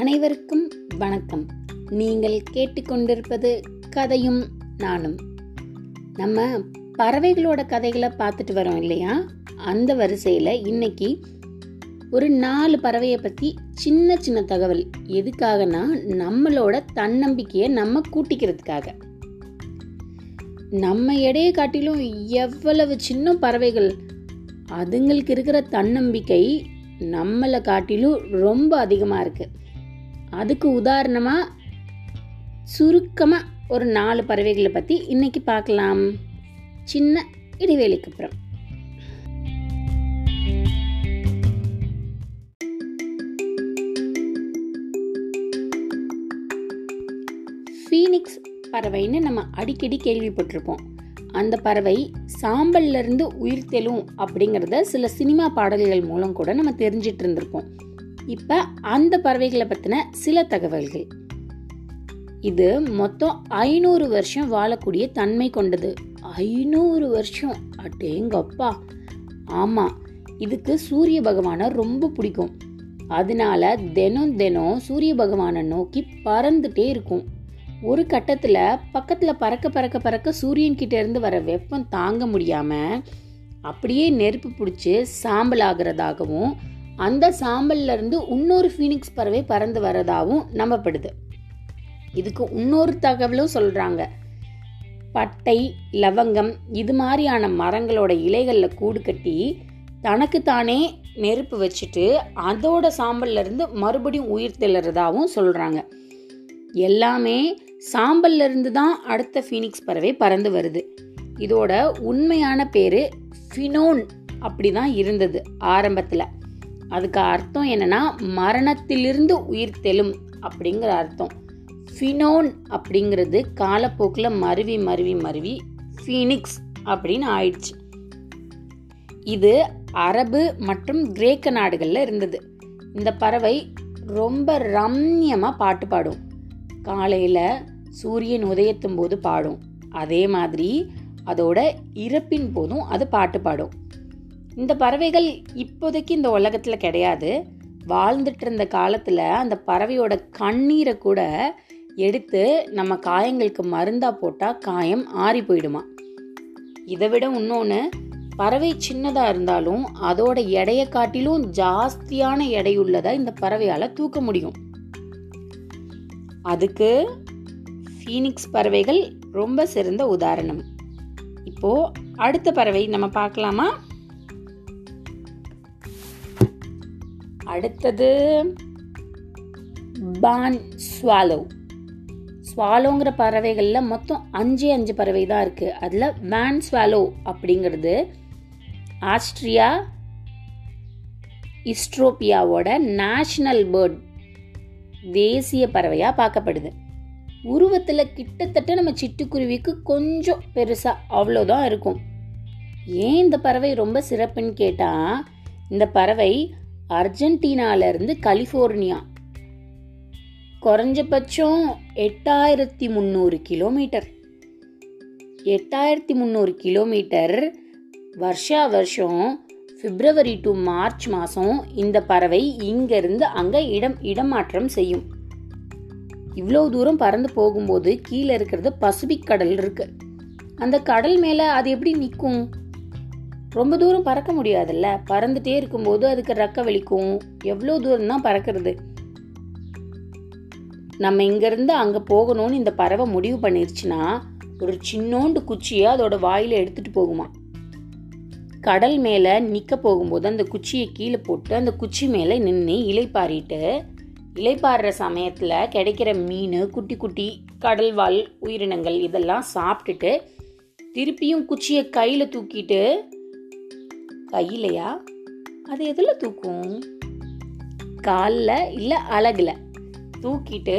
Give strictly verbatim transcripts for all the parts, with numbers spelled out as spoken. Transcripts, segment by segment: அனைவருக்கும் வணக்கம். நீங்கள் கேட்டுக்கொண்டிருப்பது கதையும் நானும். நம்ம பறவைகளோட கதைகளை பார்த்துட்டு வரோம் இல்லையா? அந்த வரிசையில் இன்னைக்கு ஒரு நாலு பறவையை பற்றி சின்ன சின்ன தகவல். எதுக்காகனா நம்மளோட தன்னம்பிக்கையை நம்ம கூட்டிக்கிறதுக்காக. நம்ம எடையை காட்டிலும் எவ்வளவு சின்ன பறவைகள், அதுங்களுக்கு இருக்கிற தன்னம்பிக்கை நம்மளை காட்டிலும் ரொம்ப அதிகமாக இருக்குது. அதுக்கு உதாரணமாக சுருக்கமாக ஒரு நாலு பறவைகளை பற்றி இன்னைக்கு பார்க்கலாம், சின்ன இடைவேளைக்கு அப்புறம். ஃபீனிக்ஸ் பறவைன்னு நம்ம அடிக்கடி கேள்விப்பட்டிருப்போம். அந்த பறவை சாம்பல்ல இருந்து உயிர் தெழும் அப்படிங்கிறத சில சினிமா பாடல்கள் மூலம் கூட நம்ம தெரிஞ்சிட்டு இருந்திருப்போம். இப்போ அந்த பறவைகளை பற்றின சில தகவல்கள். இது மொத்தம் ஐநூறு வருஷம் வாழக்கூடிய தன்மை கொண்டது. ஐநூறு வருஷம் அடேங்கப்பா! ஆமாம், இதுக்கு சூரிய பகவானை ரொம்ப பிடிக்கும். அதனால தினம் தினம் சூரிய பகவானை நோக்கி பறந்துட்டே இருக்கும். ஒரு கட்டத்தில் பக்கத்தில் பறக்க பறக்க பறக்க சூரியன்கிட்ட இருந்து வர வெப்பம் தாங்க முடியாமல் அப்படியே நெருப்பு பிடிச்சி சாம்பல் ஆகிறதாகவும், அந்த சாம்பல்லேருந்து இன்னொரு ஃபீனிக்ஸ் பறவை பறந்து வரதாகவும் நம்பப்படுது. இதுக்கு இன்னொரு தகவலும் சொல்கிறாங்க. பட்டை, லவங்கம் இது மாதிரியான மரங்களோட இலைகளில் கூடு கட்டி தனக்குத்தானே நெருப்பு வச்சுட்டு அதோட சாம்பல்லேருந்து மறுபடியும் உயிர் தெளிறதாகவும் சொல்கிறாங்க. எல்லாமே சாம்பல்ல இருந்து தான் அடுத்த ஃபீனிக்ஸ் பறவை பறந்து வருது. இதோட உண்மையான பேர் ஃபினோன் அப்படி தான் இருந்தது ஆரம்பத்தில். அதுக்கு அர்த்தம் என்னன்னா மரணத்திலிருந்து உயிர் தெழும் அப்படிங்கிற அர்த்தம். ஃபினோன் அப்படிங்கிறது காலப்போக்கில் மருவி மருவி மருவி ஃபீனிக்ஸ் அப்படின்னு ஆயிடுச்சு. இது அரபு மற்றும் கிரேக்க நாடுகளில் இருந்தது. இந்த பறவை ரொம்ப ரம்யமாக பாட்டு பாடும். காலையில் சூரியன் உதயத்தும் போது பாடும், அதே மாதிரி அதோட இறப்பின் போதும் அது பாட்டு பாடும். இந்த பறவைகள் இப்போதைக்கு இந்த உலகத்தில் கிடையாது. வாழ்ந்துட்டு இருந்த காலத்தில் அந்த பறவையோட கண்ணீரை கூட எடுத்து நம்ம காயங்களுக்கு மருந்தாக போட்டால் காயம் ஆறி போயிடுமா. இதை விட இன்னொன்று, பறவை சின்னதாக இருந்தாலும் அதோட எடையை காட்டிலும் ஜாஸ்தியான எடையுள்ளதை இந்த பறவையால் தூக்க முடியும். அதுக்கு ஃபீனிக்ஸ் பறவைகள் ரொம்ப சிறந்த உதாரணம். இப்போ அடுத்த பறவை நம்ம பார்க்கலாமா? அடுத்தது பான் ஸ்வாலோ. ஸ்வாலோங்கிற பறவைகளில் மொத்தம் அஞ்சு அஞ்சு பறவை தான் இருக்கு. அதில் பான் ஸ்வாலோ அப்படிங்கிறது ஆஸ்திரியா எஸ்ட்ரோபியாவோட நேஷனல் பேர்ட், தேசிய பறவையாக பார்க்கப்படுது. உருவத்தில் கிட்டத்தட்ட நம்ம சிட்டுக்குருவிக்கு கொஞ்சம் பெருசாக அவ்வளோதான் இருக்கும். ஏன் இந்த பறவை ரொம்ப சிறப்புன்னு கேட்டால், இந்த பறவை அர்ஜென்டினாவிலேருந்து கலிஃபோர்னியா குறைஞ்சபட்சம் எட்டாயிரத்தி முந்நூறு கிலோமீட்டர் எட்டாயிரத்தி முந்நூறு கிலோமீட்டர் வருஷா வருஷம் பிப்ரவரி டு மார்ச் மாதம் இந்த பறவை இங்கேருந்து அங்கே இடம் இடமாற்றம் செய்யும். இவ்வளோ தூரம் பறந்து போகும்போது கீழே இருக்கிறது பசிபிக் கடல் இருக்கு. அந்த கடல் மேலே அது எப்படி நிற்கும்? ரொம்ப தூரம் பறக்க முடியாதுல்ல. பறந்துட்டே இருக்கும்போது அதுக்கு ரெக்க வலிக்கும். எவ்வளோ தூரம் தான் பறக்கிறது. நம்ம இங்கேருந்து அங்கே போகணும்னு இந்த பறவை முடிவு பண்ணிருச்சுன்னா ஒரு சின்னோண்டு குச்சியை அதோட வாயில் எடுத்துகிட்டு போகுமா. கடல் மேலே நிற்க போகும்போது அந்த குச்சியை கீழே போட்டு அந்த குச்சி மேலே நின்று இலைப்பாரிட்டு, இலைப்பாறுற சமயத்தில் கிடைக்கிற மீன், குட்டி குட்டி கடல்வாழ் உயிரினங்கள் இதெல்லாம் சாப்பிட்டுட்டு திருப்பியும் குச்சியை கையில் தூக்கிட்டு, கையிலையா? அது எதில் தூக்கும்? காலில் இல்லை அலகில் தூக்கிட்டு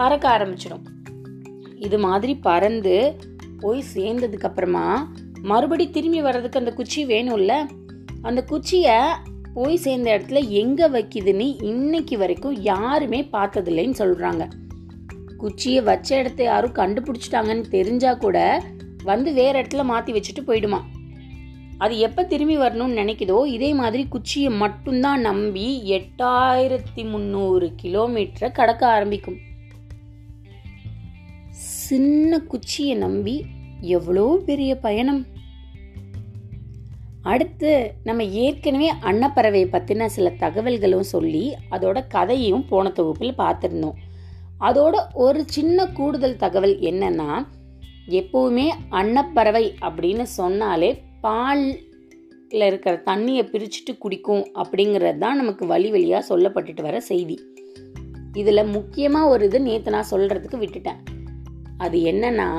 பறக்க ஆரம்பிச்சிடும். இது மாதிரி பறந்து போய் சேர்ந்ததுக்கப்புறமா மறுபடி திரும்பி வர்றதுக்கு அந்த குச்சி வேணும்ல. அந்த குச்சியை போய் சேர்ந்த இடத்துல எங்கே வைக்குதுன்னு இன்னைக்கு வரைக்கும் யாருமே பார்த்ததில்லைன்னு சொல்கிறாங்க. குச்சியை வச்ச இடத்த யாரும் கண்டுபிடிச்சிட்டாங்கன்னு தெரிஞ்சால் கூட வந்து வேறு இடத்துல மாற்றி வச்சுட்டு போயிடுமா. அது எப்போ திரும்பி வரணும்னு நினைக்குதோ இதே மாதிரி குச்சியை மட்டும்தான் நம்பி எட்டாயிரத்தி முந்நூறு கிலோமீட்டரை கடக்க ஆரம்பிக்கும். சின்ன குச்சியை நம்பி எவ்வளோ பெரிய பயணம். அடுத்து நம்ம ஏற்கனவே அன்னப்பறவை பற்றின சில தகவல்களும் சொல்லி அதோட கதையும் போன தொகுப்பில் பார்த்துருந்தோம். அதோட ஒரு சின்ன கூடுதல் தகவல் என்னன்னா, எப்போவுமே அன்னப்பறவை அப்படின்னு சொன்னாலே பாலில் இருக்கிற தண்ணியை பிரிச்சுட்டு குடிக்கும் அப்படிங்கிறது தான் நமக்கு வழி வழியாக சொல்லப்பட்டுட்டு வர செய்தி. இதில் முக்கியமாக ஒரு இது நேற்று நான் சொல்கிறதுக்கு விட்டுட்டேன். அது என்னன்னா,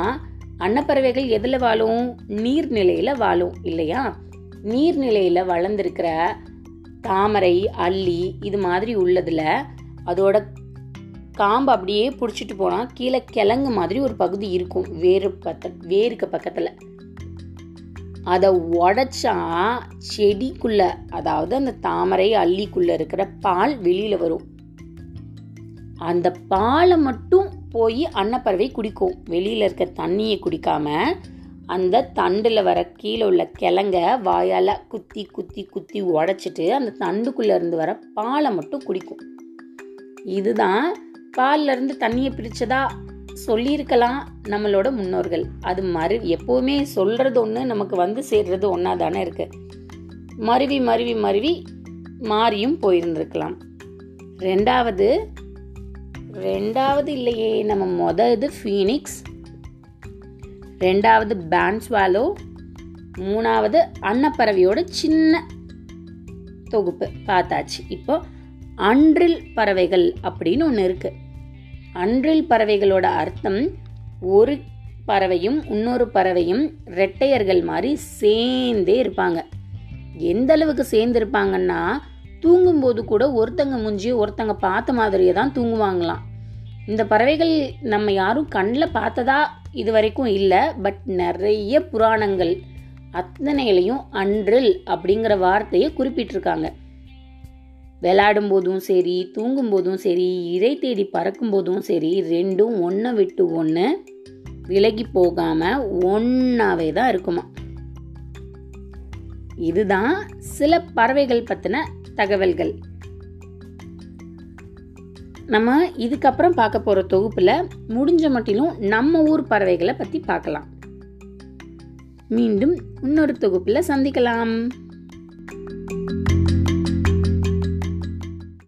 அன்னப்பறவைகள் எதில் வாழும்? நீர்நிலையில் வாழும் இல்லையா? நீர்நிலையில் வளர்ந்துருக்கிற தாமரை அல்லி இது மாதிரி உள்ளதில் அதோட காம்பு அப்படியே பிடிச்சிட்டு போனால் கீழே கிழங்கு மாதிரி ஒரு பகுதி இருக்கும் வேறு பக்க வேருக்கு பக்கத்தில். அதை உடைச்சா செடிக்குள்ளே, அதாவது அந்த தாமரை அல்லிக்குள்ளே இருக்கிற பால் வெளியில் வரும். அந்த பாலை மட்டும் போய் அன்னப்பறவை குடிக்கும். வெளியில் இருக்க தண்ணியை குடிக்காமல் அந்த தண்டில் வர கீழே உள்ள கிழங்க வாயால் குத்தி குத்தி குத்தி உடைச்சிட்டு அந்த தண்டுக்குள்ளே இருந்து வர பாலை மட்டும் குடிக்கும். இதுதான் பாலில் இருந்து தண்ணியை பிரித்ததா சொல்லியிருக்கலாம் நம்மளோட முன்னோர்கள். அது மறு எப்போவுமே சொல்கிறது ஒன்று, நமக்கு வந்து சேர்றது ஒன்றா தானே இருக்குது. மருவி மருவி மருவி மாறியும் போயிருந்துருக்கலாம். ரெண்டாவது ரெண்டாவது இல்லையே, நம்ம மொதல் இது ஃபீனிக்ஸ், ரெண்டாவது பென்ஸ்வால், மூணாவது அன்னப்பறவையோட சின்ன தொகுப்பு பார்த்தாச்சு. இப்போ அன்றில் பறவைகள் அப்படின்னு ஒன்று இருக்குது. அன்றில் பறவைகளோட அர்த்தம், ஒரு பறவையும் இன்னொரு பறவையும் ரெட்டையர்கள் மாதிரி சேர்ந்தே இருப்பாங்க. எந்த அளவுக்கு சேர்ந்துருப்பாங்கன்னா, தூங்கும்போது கூட ஒருத்தங்க மூஞ்சி ஒருத்தங்க பார்த்த மாதிரியே தான் தூங்குவாங்களாம். இந்த பறவைகள் நம்ம யாரும் கண்ணில் பார்த்ததா இது வரைக்கும் இல்லை. பட் நிறைய புராணங்கள் அத்தனையிலையும் அன்றில் அப்படிங்கிற வார்த்தையை குறிப்பிட்டிருக்காங்க. விளையாடும் போதும் சரி, தூங்கும் போதும் சரி, இறை தேடி பறக்கும் போதும் சரி, ரெண்டும் ஒன்றை விட்டு ஒன்று விலகி போகாமல் ஒன்றாவே தான் இருக்குமா. இதுதான் சில பறவைகள் பற்றின தகவல்கள். நம்ம இதுக்கப்புறம் பார்க்க போகிற தொகுப்பில் முடிஞ்ச மட்டிலும் நம்ம ஊர் பறவைகளை பற்றி பார்க்கலாம். மீண்டும் இன்னொரு தொகுப்பில் சந்திக்கலாம்.